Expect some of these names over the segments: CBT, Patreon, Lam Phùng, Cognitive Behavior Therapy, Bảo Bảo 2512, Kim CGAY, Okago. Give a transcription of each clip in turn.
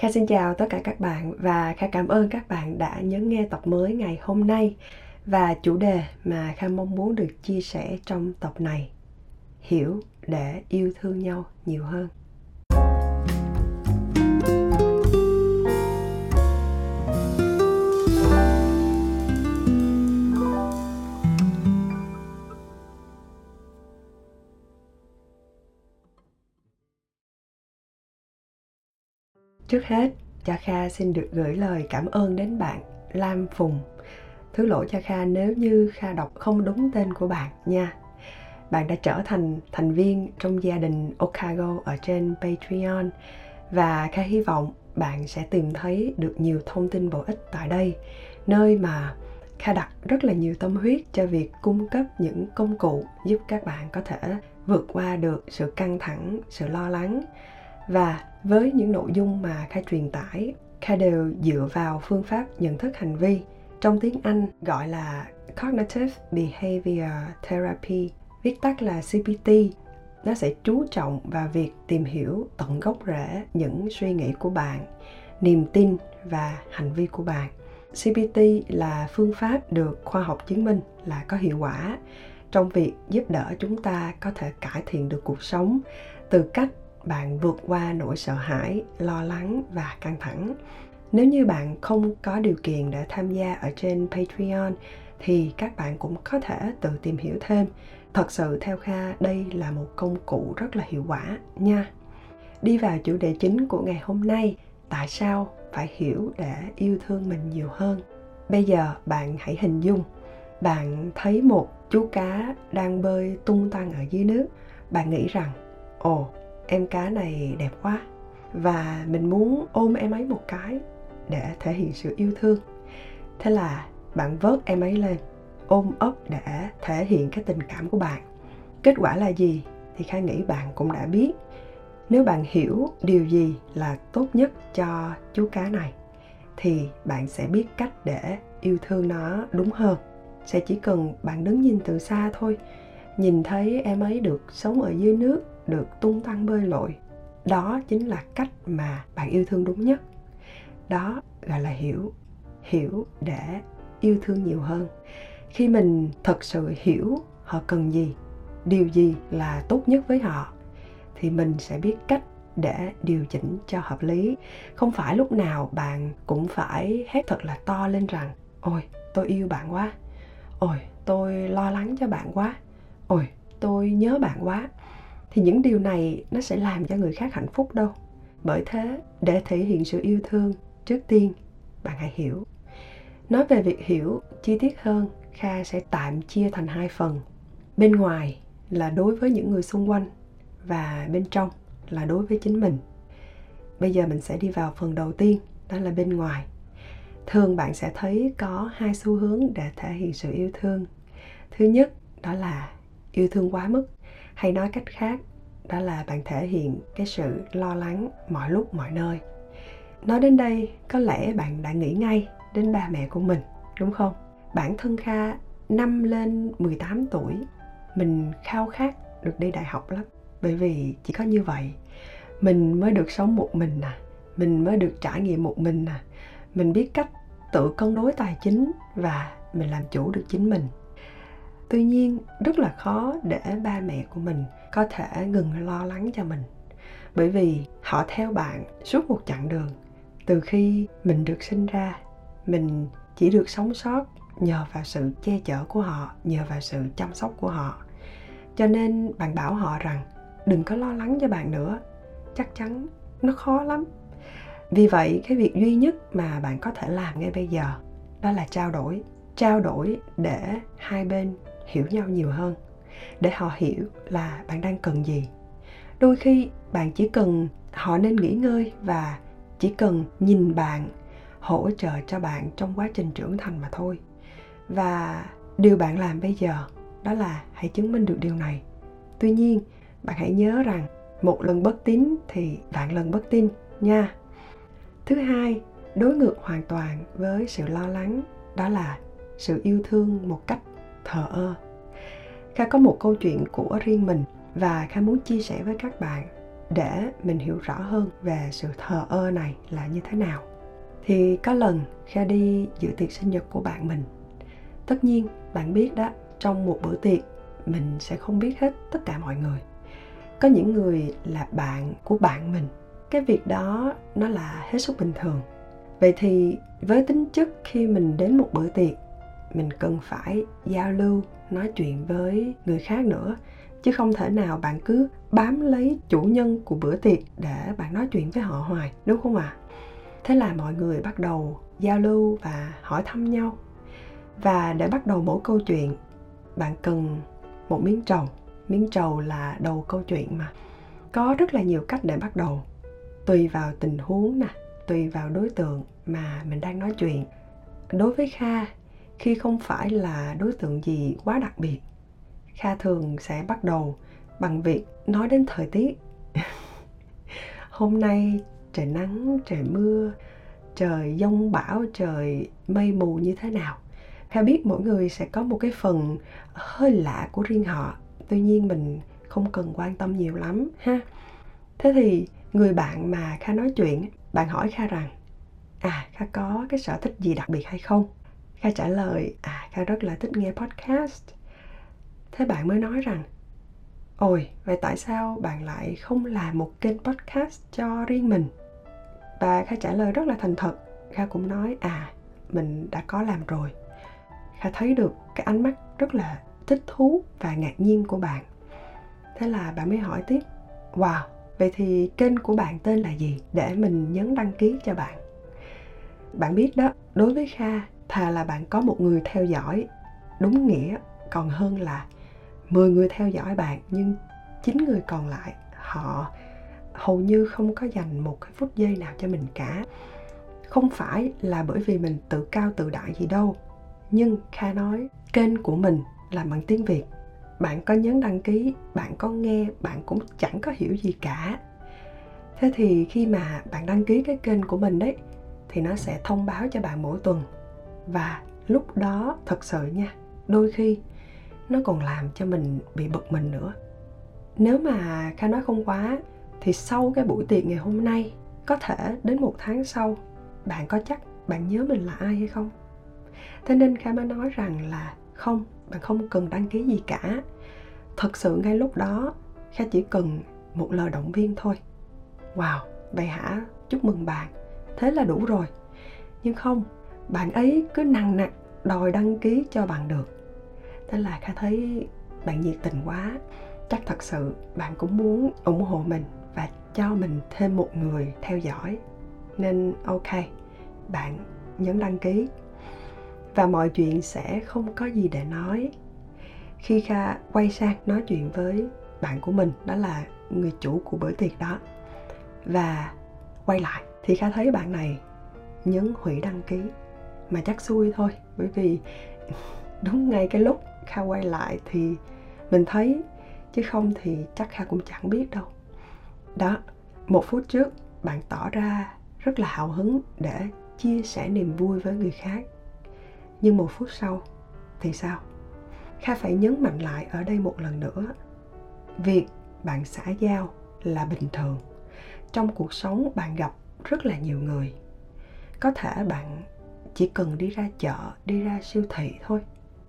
Kha xin chào tất cả các bạn và Kha cảm ơn các bạn đã nhấn nghe tập mới ngày hôm nay. Và chủ đề mà Kha mong muốn được chia sẻ trong tập này: hiểu để yêu thương nhau nhiều hơn. Trước hết, Cha Kha xin được gửi lời cảm ơn đến bạn Lam Phùng. Thứ lỗi Cha Kha nếu như Kha đọc không đúng tên của bạn nha. Bạn đã trở thành thành viên trong gia đình Okago ở trên Patreon và Kha hy vọng bạn sẽ tìm thấy được nhiều thông tin bổ ích tại đây, nơi mà Kha đặt rất là nhiều tâm huyết cho việc cung cấp những công cụ giúp các bạn có thể vượt qua được sự căng thẳng, sự lo lắng. Và với những nội dung mà Kha truyền tải, Kha đều dựa vào phương pháp nhận thức hành vi, trong tiếng Anh gọi là Cognitive Behavior Therapy, viết tắt là CBT. Nó sẽ chú trọng vào việc tìm hiểu tận gốc rễ những suy nghĩ của bạn, niềm tin và hành vi của bạn. CBT là phương pháp được khoa học chứng minh là có hiệu quả trong việc giúp đỡ chúng ta có thể cải thiện được cuộc sống từ cách bạn vượt qua nỗi sợ hãi, lo lắng và căng thẳng. Nếu như bạn không có điều kiện để tham gia ở trên Patreon thì các bạn cũng có thể tự tìm hiểu thêm. Thật sự theo Kha, đây là một công cụ rất là hiệu quả nha. Đi vào chủ đề chính của ngày hôm nay: tại sao phải hiểu để yêu thương mình nhiều hơn. Bây giờ bạn hãy hình dung, bạn thấy một chú cá đang bơi tung tăng ở dưới nước. Bạn nghĩ rằng, ồ, em cá này đẹp quá và mình muốn ôm em ấy một cái để thể hiện sự yêu thương. Thế là bạn vớt em ấy lên, ôm ấp để thể hiện cái tình cảm của bạn. Kết quả là gì thì Kha nghĩ bạn cũng đã biết. Nếu bạn hiểu điều gì là tốt nhất cho chú cá này thì bạn sẽ biết cách để yêu thương nó đúng hơn. Sẽ chỉ cần bạn đứng nhìn từ xa thôi, nhìn thấy em ấy được sống ở dưới nước, được tung tăng bơi lội. Đó chính là cách mà bạn yêu thương đúng nhất. Đó gọi là hiểu để yêu thương nhiều hơn. Khi mình thật sự hiểu họ cần gì, điều gì là tốt nhất với họ, thì mình sẽ biết cách để điều chỉnh cho hợp lý. Không phải lúc nào bạn cũng phải hét thật là to lên rằng, ôi, tôi yêu bạn quá, ôi, tôi lo lắng cho bạn quá, ôi, tôi nhớ bạn quá. Thì những điều này nó sẽ làm cho người khác hạnh phúc đâu. Bởi thế, để thể hiện sự yêu thương, trước tiên bạn hãy hiểu. Nói về việc hiểu chi tiết hơn, Kha sẽ tạm chia thành hai phần. Bên ngoài là đối với những người xung quanh và bên trong là đối với chính mình. Bây giờ mình sẽ đi vào phần đầu tiên, đó là bên ngoài. Thường bạn sẽ thấy có hai xu hướng để thể hiện sự yêu thương. Thứ nhất, đó là yêu thương quá mức. Hay nói cách khác, đó là bạn thể hiện cái sự lo lắng mọi lúc mọi nơi. Nói đến đây, có lẽ bạn đã nghĩ ngay đến ba mẹ của mình, đúng không? Bản thân Kha năm lên 18 tuổi, mình khao khát được đi đại học lắm. Bởi vì chỉ có như vậy, mình mới được sống một mình nè, mình mới được trải nghiệm một mình nè, mình biết cách tự cân đối tài chính và mình làm chủ được chính mình. Tuy nhiên, rất là khó để ba mẹ của mình có thể ngừng lo lắng cho mình. Bởi vì họ theo bạn suốt một chặng đường. Từ khi mình được sinh ra, mình chỉ được sống sót nhờ vào sự che chở của họ, nhờ vào sự chăm sóc của họ. Cho nên bạn bảo họ rằng, đừng có lo lắng cho bạn nữa, chắc chắn nó khó lắm. Vì vậy, cái việc duy nhất mà bạn có thể làm ngay bây giờ, đó là trao đổi để hai bên hiểu nhau nhiều hơn, để họ hiểu là bạn đang cần gì. Đôi khi bạn chỉ cần họ nên nghỉ ngơi và chỉ cần nhìn bạn, hỗ trợ cho bạn trong quá trình trưởng thành mà thôi. Và điều bạn làm bây giờ đó là hãy chứng minh được điều này. Tuy nhiên, bạn hãy nhớ rằng một lần bất tín thì vạn lần bất tin nha. Thứ hai, đối ngược hoàn toàn với sự lo lắng, đó là sự yêu thương một cách thờ ơ. Kha có một câu chuyện của riêng mình và Kha muốn chia sẻ với các bạn. để mình hiểu rõ hơn về sự thờ ơ này là như thế nào. Thì có lần Kha đi dự tiệc sinh nhật của bạn mình. Tất nhiên, bạn biết đó, trong một bữa tiệc, mình sẽ không biết hết tất cả mọi người. Có những người là bạn của bạn mình. Cái việc đó nó là hết sức bình thường. Vậy thì với tính chất khi mình đến một bữa tiệc, mình cần phải giao lưu, nói chuyện với người khác nữa. Chứ không thể nào bạn cứ bám lấy chủ nhân của bữa tiệc để bạn nói chuyện với họ hoài, đúng không ạ? Thế là mọi người bắt đầu giao lưu và hỏi thăm nhau. Và để bắt đầu mỗi câu chuyện, bạn cần một miếng trầu. Miếng trầu là đầu câu chuyện mà. Có rất là nhiều cách để bắt đầu. Tùy vào tình huống nè, tùy vào đối tượng mà mình đang nói chuyện. Đối với Kha, khi không phải là đối tượng gì quá đặc biệt, Kha thường sẽ bắt đầu bằng việc nói đến thời tiết. Hôm nay trời nắng, trời mưa, trời giông bão, trời mây mù như thế nào. Kha biết mỗi người sẽ có một cái phần hơi lạ của riêng họ. Tuy nhiên mình không cần quan tâm nhiều lắm ha. Thế thì người bạn mà Kha nói chuyện, bạn hỏi Kha rằng Kha có cái sở thích gì đặc biệt hay không? Kha trả lời, Kha rất là thích nghe podcast. Thế bạn mới nói rằng, ôi, vậy tại sao bạn lại không làm một kênh podcast cho riêng mình? Và Kha trả lời rất là thành thật. Kha cũng nói, mình đã có làm rồi. Kha thấy được cái ánh mắt rất là thích thú và ngạc nhiên của bạn. Thế là bạn mới hỏi tiếp, wow, vậy thì kênh của bạn tên là gì để mình nhấn đăng ký cho bạn? Bạn biết đó, đối với Kha, thà là bạn có một người theo dõi đúng nghĩa còn hơn là 10 người theo dõi bạn nhưng 9 người còn lại họ hầu như không có dành một cái phút giây nào cho mình cả. Không phải là bởi vì mình tự cao tự đại gì đâu, nhưng Kha nói kênh của mình làm bằng tiếng Việt. Bạn có nhấn đăng ký, bạn có nghe, bạn cũng chẳng có hiểu gì cả. Thế thì khi mà bạn đăng ký cái kênh của mình đấy thì nó sẽ thông báo cho bạn mỗi tuần. Và lúc đó thật sự nha, đôi khi nó còn làm cho mình bị bực mình nữa. Nếu mà Kha nói không quá thì sau cái buổi tiệc ngày hôm nay, có thể đến 1 tháng sau, bạn có chắc bạn nhớ mình là ai hay không? Thế nên Kha mới nói rằng là không, bạn không cần đăng ký gì cả. Thật sự ngay lúc đó Kha chỉ cần một lời động viên thôi. Wow, vậy hả? Chúc mừng bạn. Thế là đủ rồi. Nhưng không, bạn ấy cứ nằng nặc đòi đăng ký cho bạn được. Thế là Kha thấy bạn nhiệt tình quá. Chắc thật sự bạn cũng muốn ủng hộ mình và cho mình thêm một người theo dõi. Nên ok, bạn nhấn đăng ký. Và mọi chuyện sẽ không có gì để nói. Khi Kha quay sang nói chuyện với bạn của mình, đó là người chủ của bữa tiệc đó, và quay lại thì Kha thấy bạn này nhấn hủy đăng ký. Mà chắc xui thôi, bởi vì đúng ngay cái lúc Kha quay lại thì mình thấy, chứ không thì chắc Kha cũng chẳng biết đâu. Đó, 1 phút trước bạn tỏ ra rất là hào hứng để chia sẻ niềm vui với người khác. Nhưng 1 phút sau thì sao? Kha phải nhấn mạnh lại ở đây một lần nữa. Việc bạn xã giao là bình thường. Trong cuộc sống bạn gặp rất là nhiều người. Có thể bạn chỉ cần đi ra chợ, đi ra siêu thị thôi.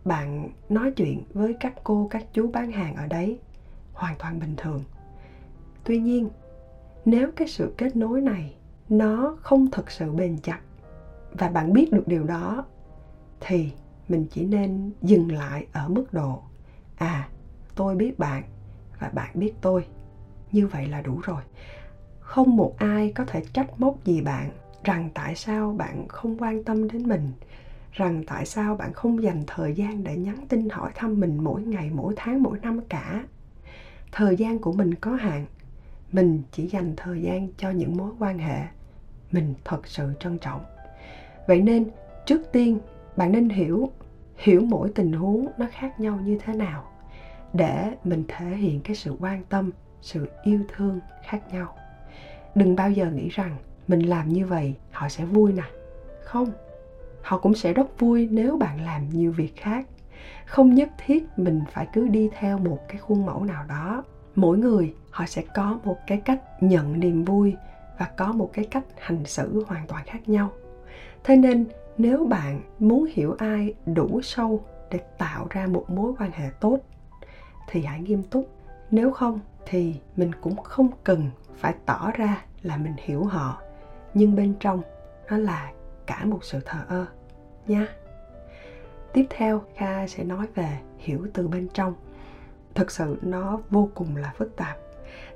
Bạn nói chuyện với các cô, các chú bán hàng ở đấy hoàn toàn bình thường. Tuy nhiên, nếu cái sự kết nối này nó không thực sự bền chặt và bạn biết được điều đó, thì mình chỉ nên dừng lại ở mức độ tôi biết bạn và bạn biết tôi. Như vậy là đủ rồi. Không một ai có thể trách móc gì bạn rằng tại sao bạn không quan tâm đến mình, rằng tại sao bạn không dành thời gian để nhắn tin hỏi thăm mình mỗi ngày, mỗi tháng, mỗi năm cả. Thời gian của mình có hạn. Mình chỉ dành thời gian cho những mối quan hệ mình thật sự trân trọng. Vậy nên trước tiên bạn nên hiểu mỗi tình huống nó khác nhau như thế nào để mình thể hiện cái sự quan tâm, sự yêu thương khác nhau. Đừng bao giờ nghĩ rằng mình làm như vậy họ sẽ vui nè. Không, họ cũng sẽ rất vui nếu bạn làm nhiều việc khác. Không nhất thiết mình phải cứ đi theo một cái khuôn mẫu nào đó mỗi người họ sẽ có một cái cách nhận niềm vui và có một cái cách hành xử hoàn toàn khác nhau. Thế nên nếu bạn muốn hiểu ai đủ sâu để tạo ra một mối quan hệ tốt thì hãy nghiêm túc. Nếu không thì mình cũng không cần phải tỏ ra là mình hiểu họ, nhưng bên trong nó là cả một sự thờ ơ nha. Tiếp theo Kha sẽ nói về hiểu từ bên trong. Thực sự nó vô cùng là phức tạp.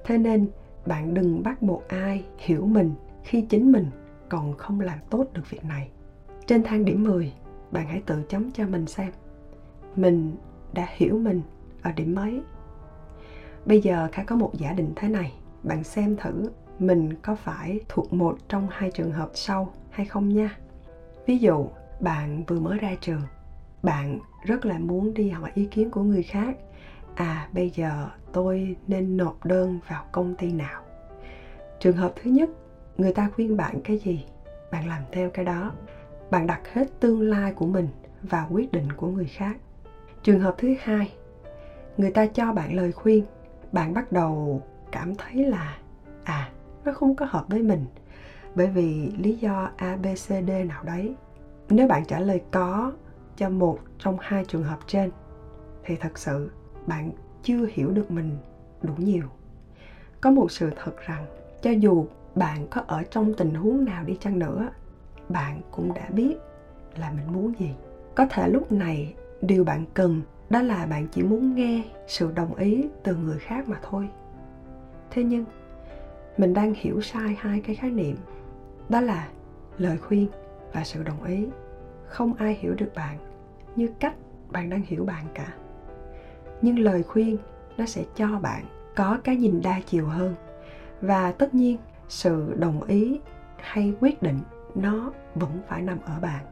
Thế nên bạn đừng bắt buộc ai hiểu mình khi chính mình còn không làm tốt được việc này. Trên thang điểm 10, bạn hãy tự chấm cho mình xem mình đã hiểu mình ở điểm mấy. Bây giờ Kha có một giả định thế này, bạn xem thử mình có phải thuộc một trong hai trường hợp sau hay không nha. Ví dụ, bạn vừa mới ra trường, bạn rất là muốn đi hỏi ý kiến của người khác. À, bây giờ tôi nên nộp đơn vào công ty nào? Trường hợp thứ nhất, người ta khuyên bạn cái gì, bạn làm theo cái đó. Bạn đặt hết tương lai của mình vào quyết định của người khác. Trường hợp thứ hai, người ta cho bạn lời khuyên, bạn bắt đầu cảm thấy là nó không có hợp với mình bởi vì lý do ABCD nào đấy. Nếu bạn trả lời có cho một trong hai trường hợp trên thì thật sự bạn chưa hiểu được mình đủ nhiều. Có một sự thật rằng cho dù bạn có ở trong tình huống nào đi chăng nữa, bạn cũng đã biết là mình muốn gì. Có thể lúc này điều bạn cần đó là bạn chỉ muốn nghe sự đồng ý từ người khác mà thôi. Thế nhưng mình đang hiểu sai hai cái khái niệm, đó là lời khuyên và sự đồng ý. Không ai hiểu được bạn như cách bạn đang hiểu bạn cả. Nhưng lời khuyên nó sẽ cho bạn có cái nhìn đa chiều hơn. Và tất nhiên sự đồng ý hay quyết định nó vẫn phải nằm ở bạn.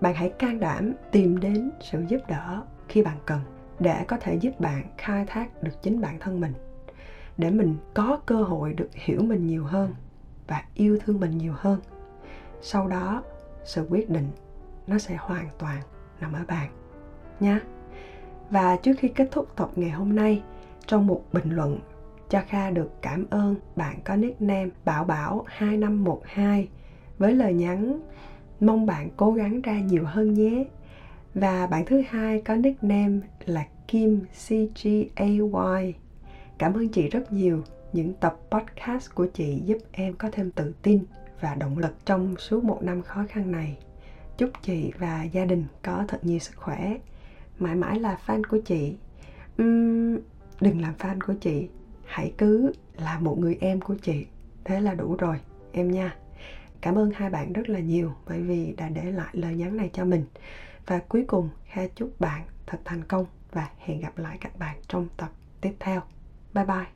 Bạn hãy can đảm tìm đến sự giúp đỡ khi bạn cần để có thể giúp bạn khai thác được chính bản thân mình, để mình có cơ hội được hiểu mình nhiều hơn và yêu thương mình nhiều hơn. Sau đó, sự quyết định nó sẽ hoàn toàn nằm ở bạn nha. Và trước khi kết thúc tập ngày hôm nay, trong một bình luận cho Kha được cảm ơn bạn có nickname Bảo Bảo 2512 với lời nhắn mong bạn cố gắng ra nhiều hơn nhé. Và bạn thứ hai có nickname là Kim CGAY. Cảm ơn chị rất nhiều, những tập podcast của chị giúp em có thêm tự tin và động lực trong suốt một năm khó khăn này. Chúc chị và gia đình có thật nhiều sức khỏe. Mãi mãi là fan của chị. Đừng làm fan của chị, hãy cứ là một người em của chị. Thế là đủ rồi, em nha. Cảm ơn hai bạn rất là nhiều bởi vì đã để lại lời nhắn này cho mình. Và cuối cùng, Kha chúc bạn thật thành công và hẹn gặp lại các bạn trong tập tiếp theo. Bye bye.